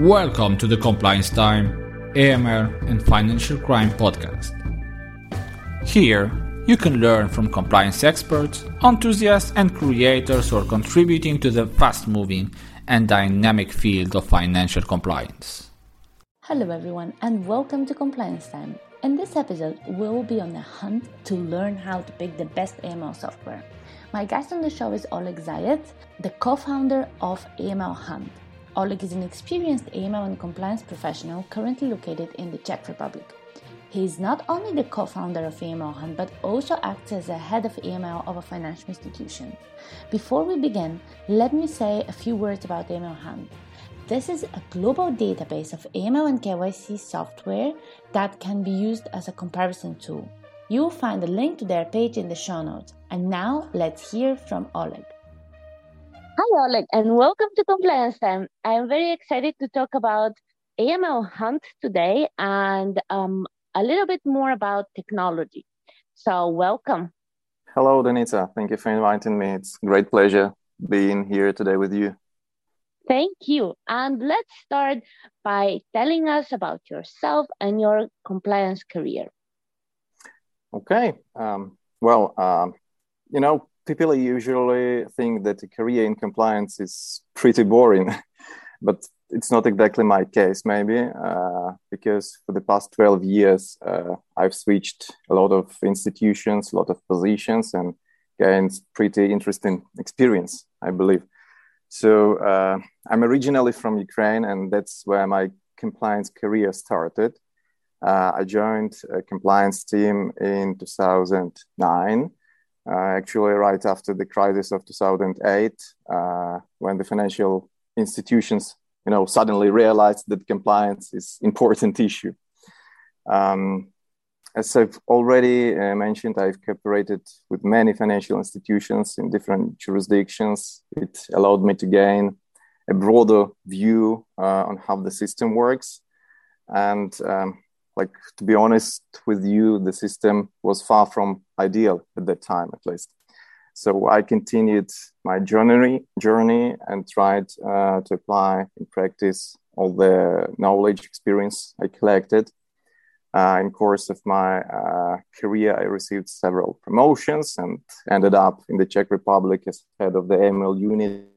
Welcome to the Compliance Time, AML and Financial Crime podcast. Here, you can learn from compliance experts, enthusiasts and creators who are contributing to the fast-moving and dynamic field of financial compliance. Hello everyone and welcome to Compliance Time. In this episode, we'll be on a hunt to learn how to pick the best AML software. My guest on the show is Oleg Zayet, the co-founder of AML Hunt. Oleg is an experienced AML and compliance professional currently located in the Czech Republic. He is not only the co-founder of AML Hunt, but also acts as the head of AML of a financial institution. Before we begin, let me say a few words about AML Hunt. This is a global database of AML and KYC software that can be used as a comparison tool. You'll find a link to their page in the show notes. And now, let's hear from Oleg. Hi Oleg, and welcome to Compliance Time. I'm very excited to talk about AML Hunt today and a little bit more about technology. So welcome. Hello Danica, thank you for inviting me. It's a great pleasure being here today with you. Thank you. And let's start by telling us about yourself and your compliance career. Okay. People usually think that a career in compliance is pretty boring, but it's not exactly my case, maybe, because for the past 12 years, I've switched a lot of institutions, a lot of positions, and gained pretty interesting experience, I believe. So I'm originally from Ukraine, and that's where my compliance career started. I joined a compliance team in 2009. Actually, right after the crisis of 2008, when the financial institutions, suddenly realized that compliance is an important issue. As I've already mentioned, I've cooperated with many financial institutions in different jurisdictions. It allowed me to gain a broader view on how the system works. And to be honest with you, the system was far from ideal at that time, at least. So I continued my journey and tried to apply in practice all the knowledge, experience I collected. In course of my career, I received several promotions and ended up in the Czech Republic as head of the AML unit,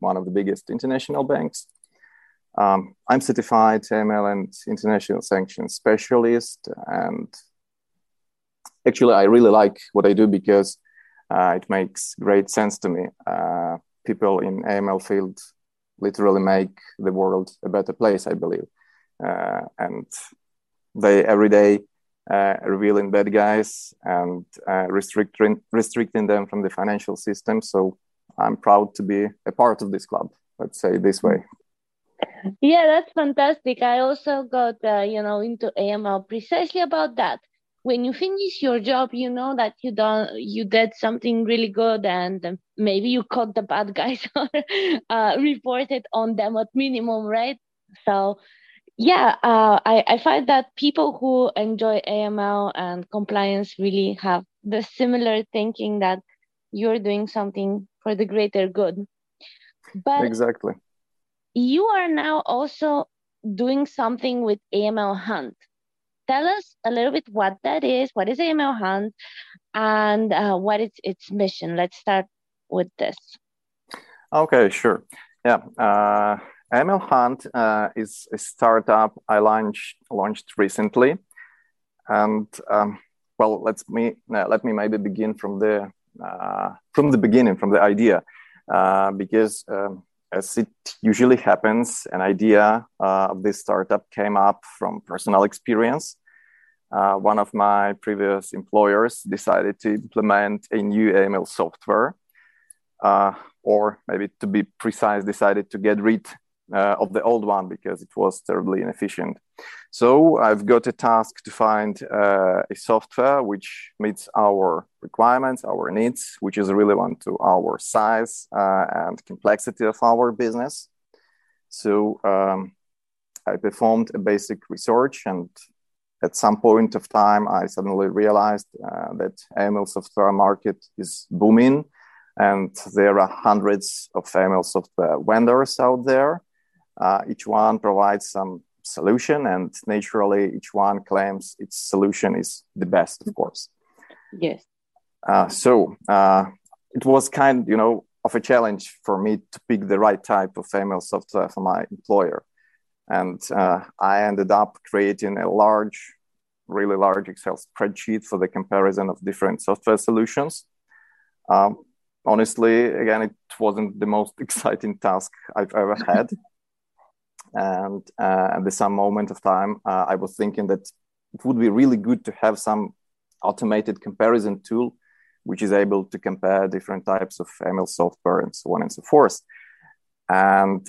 one of the biggest international banks. I'm certified AML and international sanctions specialist, and actually I really like what I do because it makes great sense to me. People in AML field literally make the world a better place, I believe, and they every day revealing bad guys and restricting them from the financial system. So I'm proud to be a part of this club, let's say this way. Yeah, that's fantastic. I also got, into AML precisely about that. When you finish your job, you know that you did something really good, and maybe you caught the bad guys or reported on them at minimum, right? So, yeah, I find that people who enjoy AML and compliance really have the similar thinking that you're doing something for the greater good. But exactly. You are now also doing something with AML Hunt. Tell us a little bit what that is. What is AML Hunt, and what is its mission? Let's start with this. Okay, sure. Yeah, AML Hunt is a startup I launched recently, and let me maybe begin from the beginning, from the idea, because. As it usually happens, an idea of this startup came up from personal experience. One of my previous employers decided to implement a new AML software, or maybe to be precise, decided to get rid of the old one because it was terribly inefficient. So I've got a task to find a software which meets our requirements, our needs, which is relevant to our size and complexity of our business. So I performed a basic research, and at some point of time, I suddenly realized that AML software market is booming, and there are hundreds of AML software vendors out there. Each one provides some solution, and naturally, each one claims its solution is the best, of course. Yes. It was kind, of a challenge for me to pick the right type of AML software for my employer. And I ended up creating a really large Excel spreadsheet for the comparison of different software solutions. Honestly, again, it wasn't the most exciting task I've ever had. And at some moment of time, I was thinking that it would be really good to have some automated comparison tool, which is able to compare different types of AML software and so on and so forth. And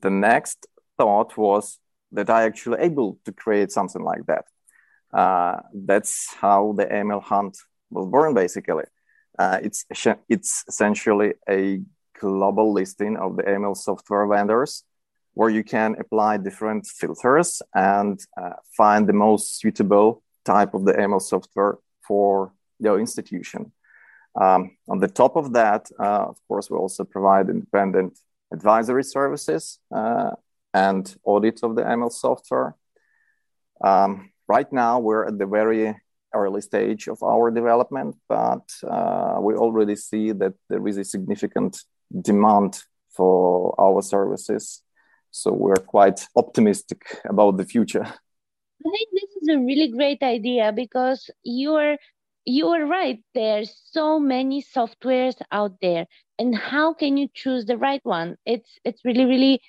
the next thought was that I actually able to create something like that. That's how the AML Hunt was born, basically. It's essentially a global listing of the AML software vendors, where you can apply different filters and find the most suitable type of the AML software for your institution. On the top of that, of course, we also provide independent advisory services and audits of the AML software. Right now, we're at the very early stage of our development, but we already see that there is a significant demand for our services. So we're quite optimistic about the future. I think this is a really great idea, because you are right. There's so many softwares out there, and how can you choose the right one? It's really, really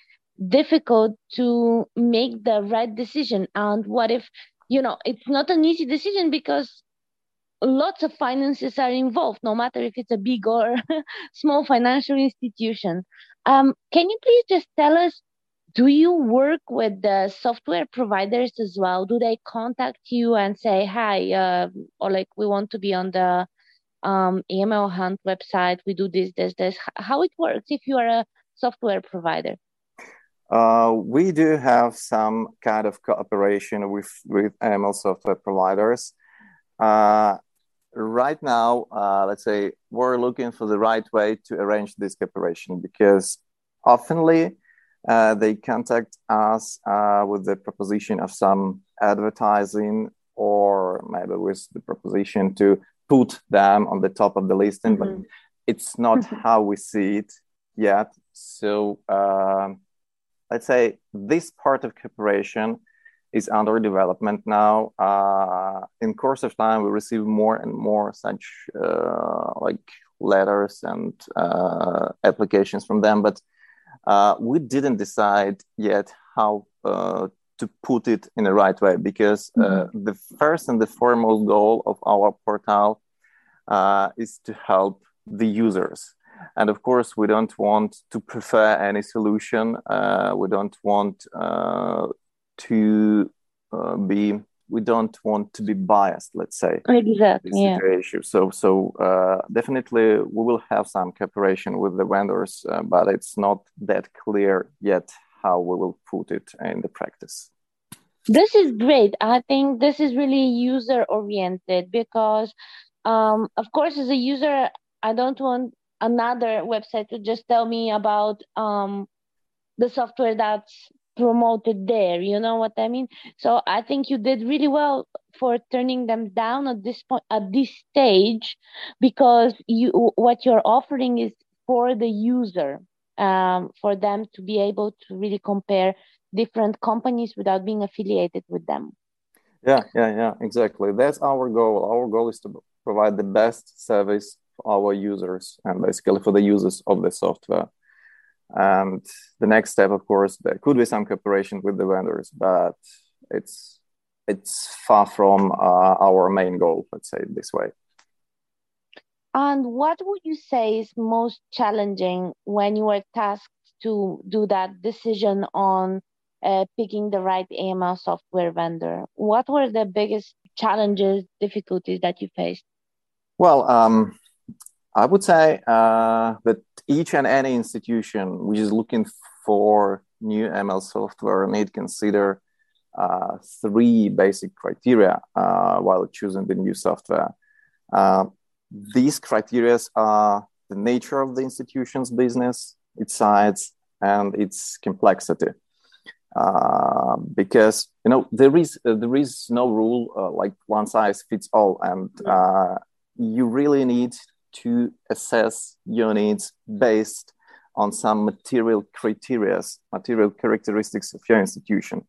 difficult to make the right decision. And what if, it's not an easy decision, because lots of finances are involved, no matter if it's a big or small financial institution. Can you please just tell us, do you work with the software providers as well? Do they contact you and say, hi, Oleg, we want to be on the AML Hunt website. We do this. How it works if you are a software provider? We do have some kind of cooperation with AML software providers. Right now, let's say we're looking for the right way to arrange this cooperation, because oftenly, they contact us with the proposition of some advertising, or maybe with the proposition to put them on the top of the listing, but it's not how we see it yet. So let's say this part of cooperation is under development now. In course of time, we receive more and more such letters and applications from them, but we didn't decide yet how to put it in the right way, because the first and the foremost goal of our portal is to help the users. And of course, we don't want to prefer any solution. We don't want to be biased, let's say. Exactly. Yeah. So definitely we will have some cooperation with the vendors, but it's not that clear yet how we will put it in the practice. This is great. I think this is really user-oriented, because, of course, as a user, I don't want another website to just tell me about the software that's promoted there, you know what I mean? So I think you did really well for turning them down at this stage, because what you're offering is for the user, for them to be able to really compare different companies without being affiliated with them. Yeah, exactly. That's our goal. Our goal is to provide the best service for our users, and basically for the users of the software. And the next step, of course, there could be some cooperation with the vendors, but it's far from our main goal, let's say it this way. And what would you say is most challenging when you were tasked to do that decision on picking the right AML software vendor? What were the biggest challenges, difficulties that you faced? Well, I would say that each and any institution which is looking for new AML software need consider three basic criteria while choosing the new software. These criteria are the nature of the institution's business, its size, and its complexity. because there is no rule like one size fits all, and you really need to assess your needs based on some material characteristics of your institution.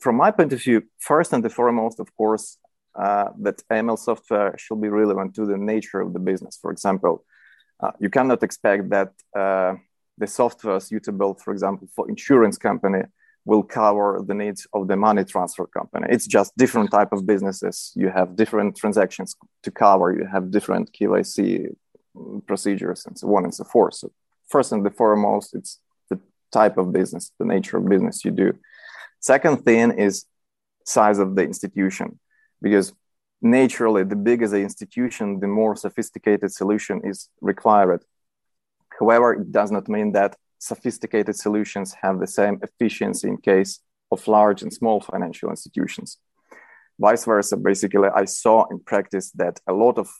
From my point of view, first and foremost, of course, that AML software should be relevant to the nature of the business. For example, you cannot expect that the software suitable, for example, for insurance company will cover the needs of the money transfer company. It's just different type of businesses. You have different transactions to cover. You have different KYC procedures and so on and so forth. So first and foremost, it's the type of business, the nature of business you do. Second thing is size of the institution, because naturally, the bigger the institution, the more sophisticated solution is required. However, it does not mean that sophisticated solutions have the same efficiency in case of large and small financial institutions. Vice versa, basically, I saw in practice that a lot of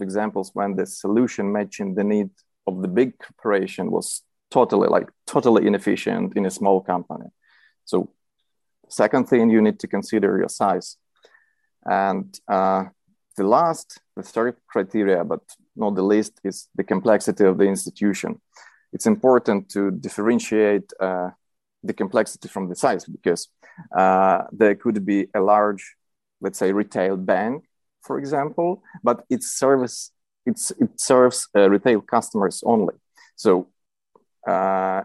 examples when the solution matching the need of the big corporation was totally inefficient in a small company. So second thing, you need to consider your size. And the third criteria, but not the least, is the complexity of the institution. It's important to differentiate the complexity from the size, because there could be a large, let's say, retail bank, for example, but it serves retail customers only. So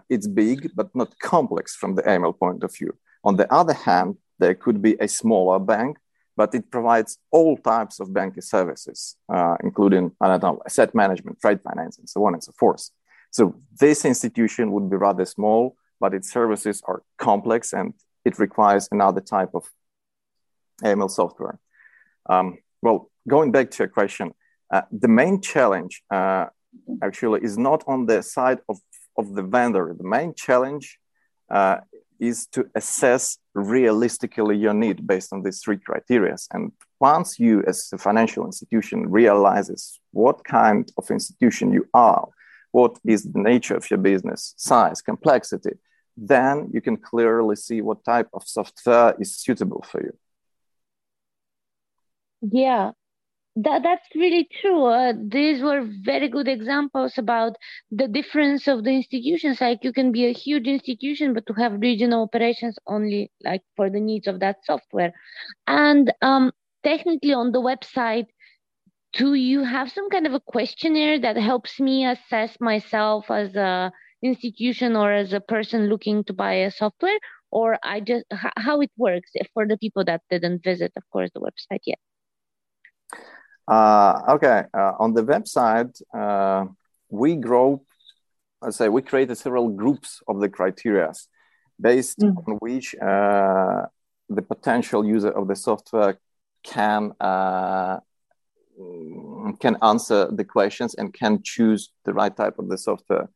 it's big, but not complex from the AML point of view. On the other hand, there could be a smaller bank, but it provides all types of banking services, including, asset management, trade finance, and so on and so forth. So this institution would be rather small, but its services are complex and it requires another type of AML software. Well, going back to your question, the main challenge actually is not on the side of the vendor. The main challenge is to assess realistically your need based on these three criteria. And once you, as a financial institution, realizes what kind of institution you are, what is the nature of your business, size, complexity, then you can clearly see what type of software is suitable for you. Yeah. That's really true. These were very good examples about the difference of the institutions. Like, you can be a huge institution, but to have regional operations only, like, for the needs of that software. And technically on the website, do you have some kind of a questionnaire that helps me assess myself as an institution or as a person looking to buy a software? Or how it works for the people that didn't visit, of course, the website yet? On the website, we created several groups of the criteria based on which the potential user of the software can answer the questions and can choose the right type of the software.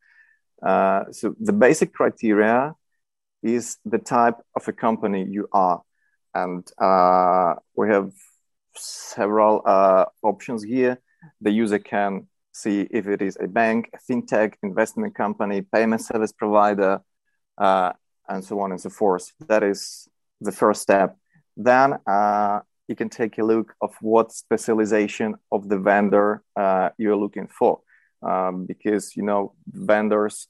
So the basic criteria is the type of a company you are, and we have several options here. The user can see if it is a bank, a fintech, investment company, payment service provider, and so on and so forth. That is the first step. Then you can take a look of what specialization of the vendor you're looking for, because vendors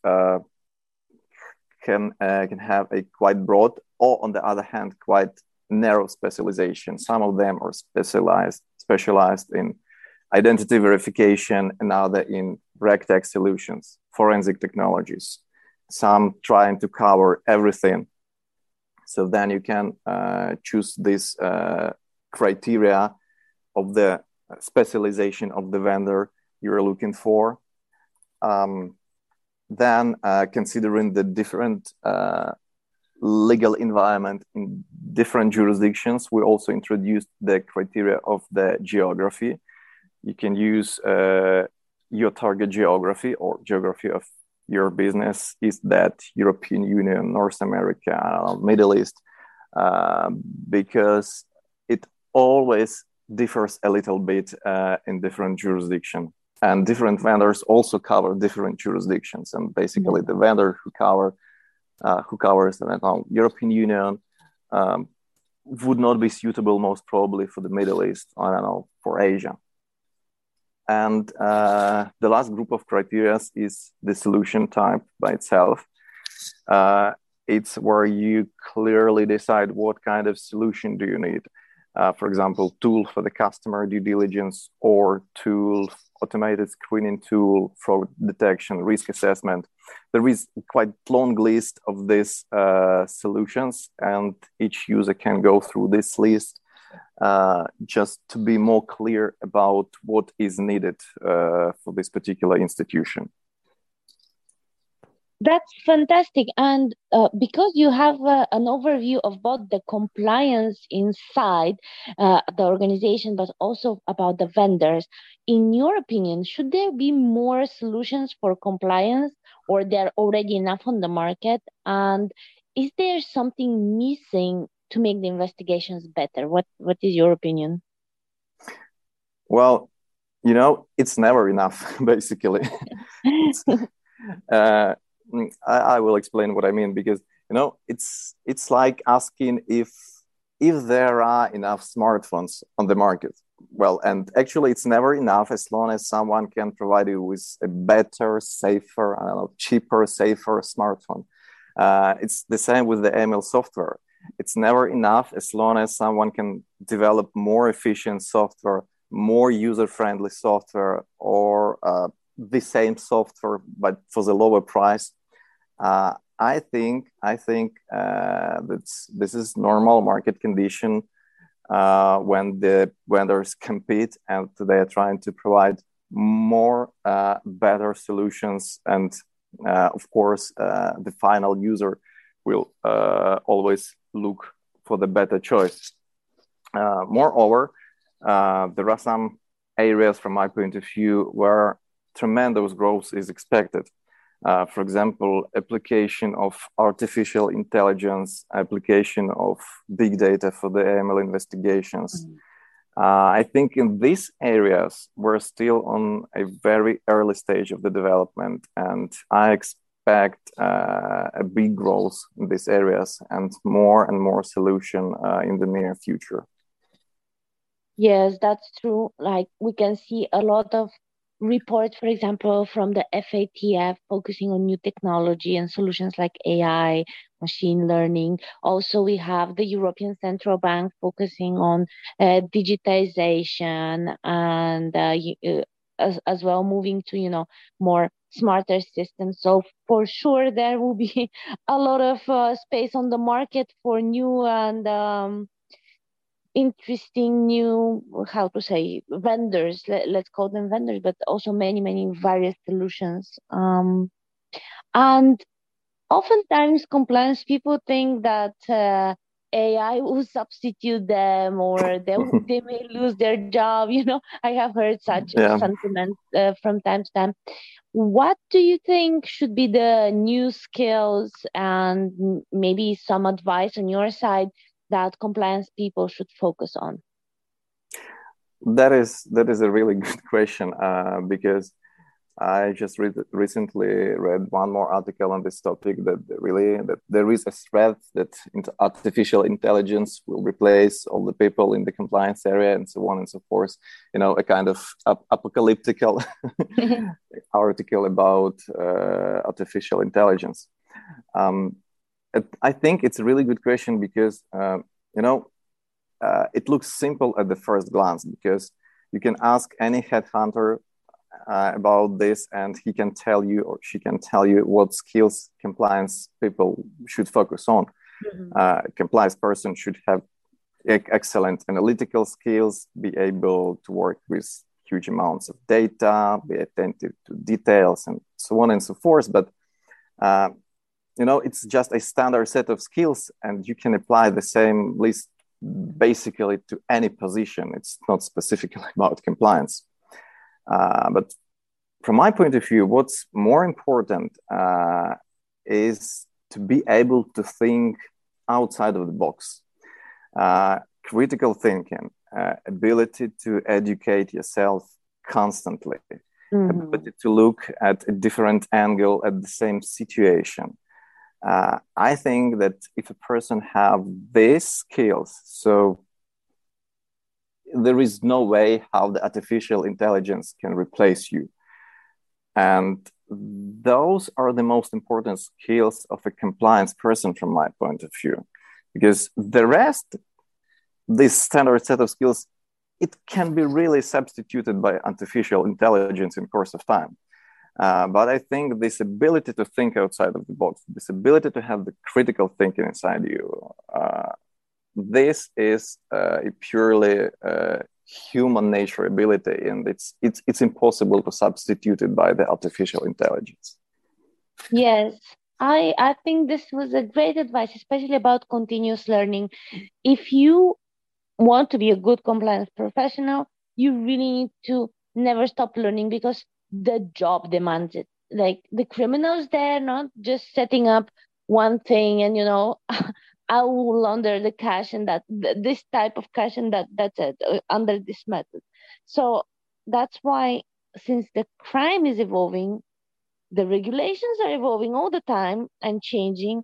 can have a quite broad or, on the other hand, quite narrow specialization. Some of them are specialized in identity verification, another in RegTech solutions, forensic technologies. Some trying to cover everything. So then you can choose this criteria of the specialization of the vendor you're looking for. Then considering the different legal environment in different jurisdictions, we also introduced the criteria of the geography. You can use your target geography or geography of your business. Is that European Union, North America, Middle East? Because it always differs a little bit in different jurisdictions. And different vendors also cover different jurisdictions. And basically the vendor who cover who covers the European Union, would not be suitable most probably for the Middle East, I don't know, for Asia. And the last group of criteria is the solution type by itself. It's where you clearly decide what kind of solution do you need. For example, tool for the customer due diligence or tool, automated screening tool, fraud detection, risk assessment. There is quite long list of these solutions, and each user can go through this list just to be more clear about what is needed for this particular institution. That's fantastic. And because you have an overview of both the compliance inside the organization, but also about the vendors, in your opinion, should there be more solutions for compliance, or there are already enough on the market? And is there something missing to make the investigations better? What is your opinion? Well, you know, it's never enough, basically. I will explain what I mean, because, you know, it's like asking if there are enough smartphones on the market. Well, and actually it's never enough as long as someone can provide you with a better, safer, I don't know, cheaper, safer smartphone. It's the same with the AML software. It's never enough as long as someone can develop more efficient software, more user-friendly software, or the same software, but for the lower price. I think this is normal market condition when the vendors compete and they are trying to provide more better solutions. And of course, the final user will always look for the better choice. Moreover, there are some areas from my point of view where tremendous growth is expected. For example, application of artificial intelligence, application of big data for the AML investigations. Mm-hmm. I think in these areas, we're still on a very early stage of the development, and I expect a big growth in these areas and more solution in the near future. Yes, that's true. Like, we can see a lot of reports, for example, from the FATF focusing on new technology and solutions like AI, machine learning. Also, we have the European Central Bank focusing on digitization and as well moving to, you know, more smarter systems. So for sure, there will be a lot of space on the market for new and interesting new, how to say, vendors, let's call them vendors, but also many various solutions. And oftentimes compliance people think that AI will substitute them, or they may lose their job. You know, I have heard such sentiments from time to time. What do you think should be the new skills, and maybe some advice on your side that compliance people should focus on? That is a really good question, because I just recently read one more article on this topic that there is a threat that artificial intelligence will replace all the people in the compliance area and so on and so forth. You know, a kind of apocalyptical article about artificial intelligence. I think it's a really good question because, you know, it looks simple at the first glance, because you can ask any headhunter about this and he can tell you, or she can tell you, what skills compliance people should focus on. Mm-hmm. Compliance person should have excellent analytical skills, be able to work with huge amounts of data, be attentive to details and so on and so forth. But you know, it's just a standard set of skills, and you can apply the same list basically to any position. It's not specifically about compliance. But from my point of view, what's more important is to be able to think outside of the box. Critical thinking, ability to educate yourself constantly, ability to look at a different angle at the same situation. I think that if a person have these skills, so there is no way how the artificial intelligence can replace you. And those are the most important skills of a compliance person from my point of view, because the rest, this standard set of skills, it can be really substituted by artificial intelligence in course of time. But I think this ability to think outside of the box, this ability to have the critical thinking inside you, this is a purely human nature ability, and it's impossible to substitute it by the artificial intelligence. Yes, I think this was a great advice, especially about continuous learning. If you want to be a good compliance professional, you really need to never stop learning, because the job demands it. Like, the criminals, they're not just setting up one thing and, you know, I will launder the cash and that, this type of cash and that's it, under this method. So that's why, since the crime is evolving, the regulations are evolving all the time and changing,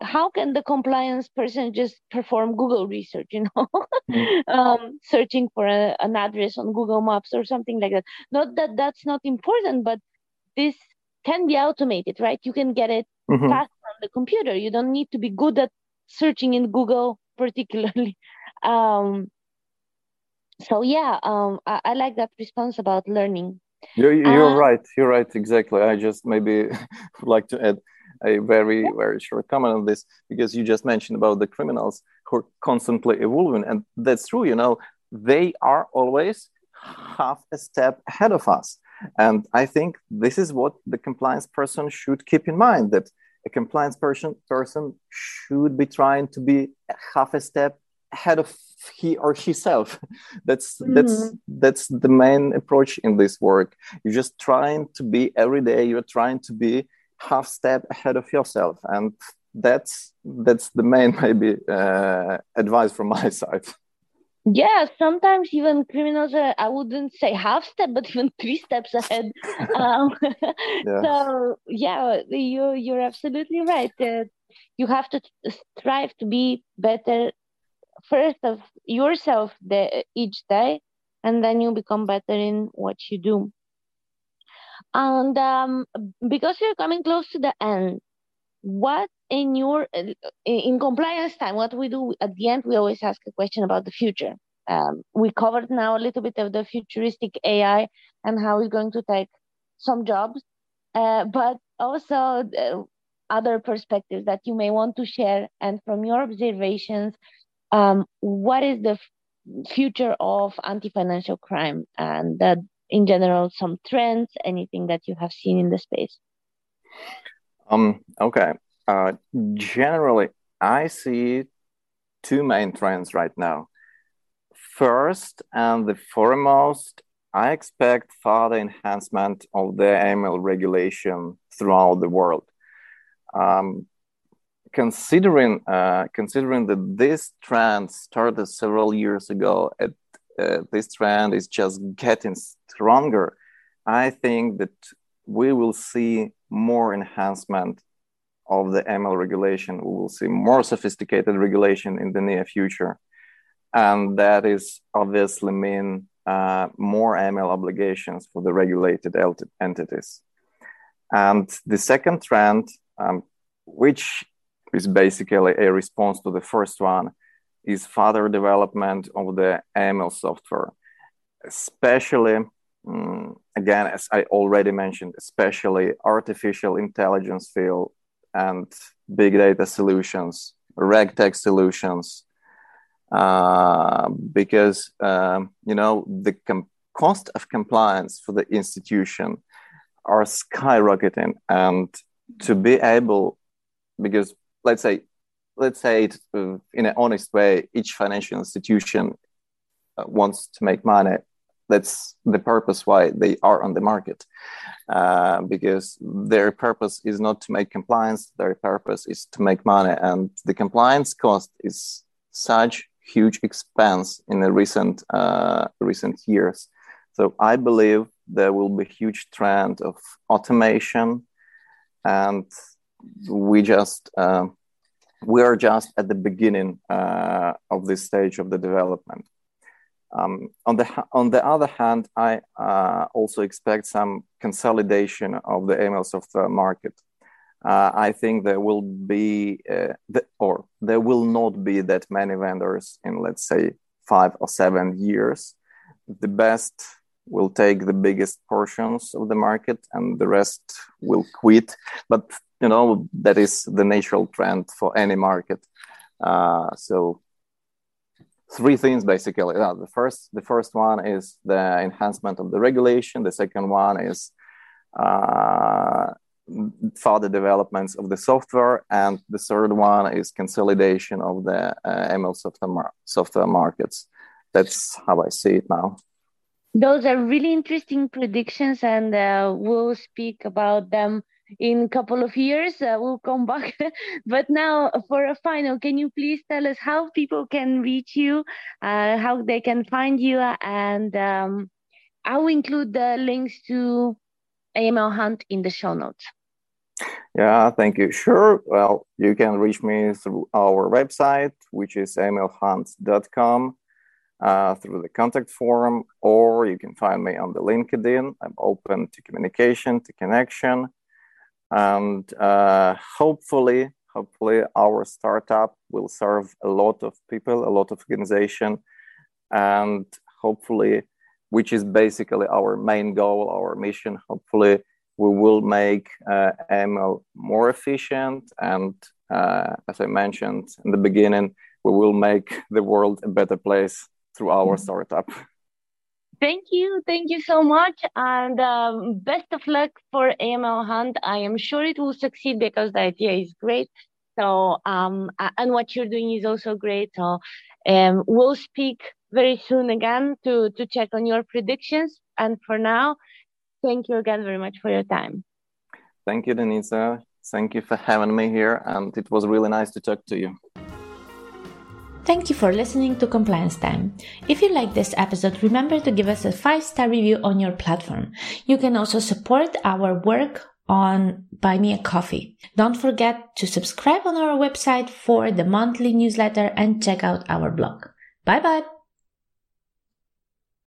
how can the compliance person just perform Google research, you know, searching for an address on Google Maps or something like that? Not that that's not important, but this can be automated, right? You can get it fast from the computer. You don't need to be good at searching in Google particularly. I like that response about learning. You're right. You're right. Exactly. I just maybe would like to add a very, very short comment on this, because you just mentioned about the criminals who are constantly evolving. And that's true, you know, they are always half a step ahead of us. And I think this is what the compliance person should keep in mind, that a compliance person should be trying to be half a step ahead of he or herself. That's the main approach in this work. You're just trying to be every day, you're trying to be half step ahead of yourself, and that's the main maybe advice from my side. Yeah, sometimes even criminals are, I wouldn't say half step, but even 3 steps ahead. So yeah, you're absolutely right. You have to strive to be better first of yourself each day, and then you become better in what you do. And because we're coming close to the end, what in compliance time, what we do at the end, we always ask a question about the future. We covered now a little bit of the futuristic AI and how it's going to take some jobs, but also other perspectives that you may want to share. And from your observations, what is the future of anti-financial crime and that? In general, some trends, anything that you have seen in the space? Okay. Generally, I see 2 main trends right now. First and the foremost, I expect further enhancement of the AML regulation throughout the world. Considering that this trend started several years ago, this trend is just getting stronger, I think that we will see more enhancement of the AML regulation. We will see more sophisticated regulation in the near future. And that is obviously mean more AML obligations for the regulated entities. And the second trend, which is basically a response to the first one, is further development of the AML software, especially, again, as I already mentioned, especially artificial intelligence field and big data solutions, RegTech solutions, because, you know, the cost of compliance for the institution are skyrocketing. And to be able, because let's say it, in an honest way, each financial institution wants to make money. That's the purpose why they are on the market, because their purpose is not to make compliance. Their purpose is to make money. And the compliance cost is such huge expense in the recent years. So I believe there will be huge trend of automation and we are just at the beginning of this stage of the development. On the other hand, I also expect some consolidation of the AML software market. I think there will be, or there will not be that many vendors in, let's say, 5 or 7 years. The best will take the biggest portions of the market, and the rest will quit. But you know that is the natural trend for any market. So, three things basically. The first one is the enhancement of the regulation. The second one is further developments of the software, and the third one is consolidation of the ML software markets. That's how I see it now. Those are really interesting predictions, and we'll speak about them in a couple of years. We'll come back. But now, for a final, can you please tell us how people can reach you, how they can find you, and I'll include the links to AML Hunt in the show notes. Yeah, thank you. Sure. Well, you can reach me through our website, which is amlhunt.com, through the contact form, or you can find me on the LinkedIn. I'm open to communication, to connection. And hopefully our startup will serve a lot of people, a lot of organization, and hopefully, which is basically our main goal, our mission. Hopefully, we will make AML more efficient. And as I mentioned in the beginning, we will make the world a better place through our startup. Thank you. Thank you so much. And best of luck for AML Hunt. I am sure it will succeed because the idea is great. So, and what you're doing is also great. So, we'll speak very soon again to check on your predictions. And for now, thank you again very much for your time. Thank you, Denisa. Thank you for having me here. And it was really nice to talk to you. Thank you for listening to Compliance Time. If you like this episode, remember to give us a 5-star review on your platform. You can also support our work on Buy Me a Coffee. Don't forget to subscribe on our website for the monthly newsletter and check out our blog. Bye bye!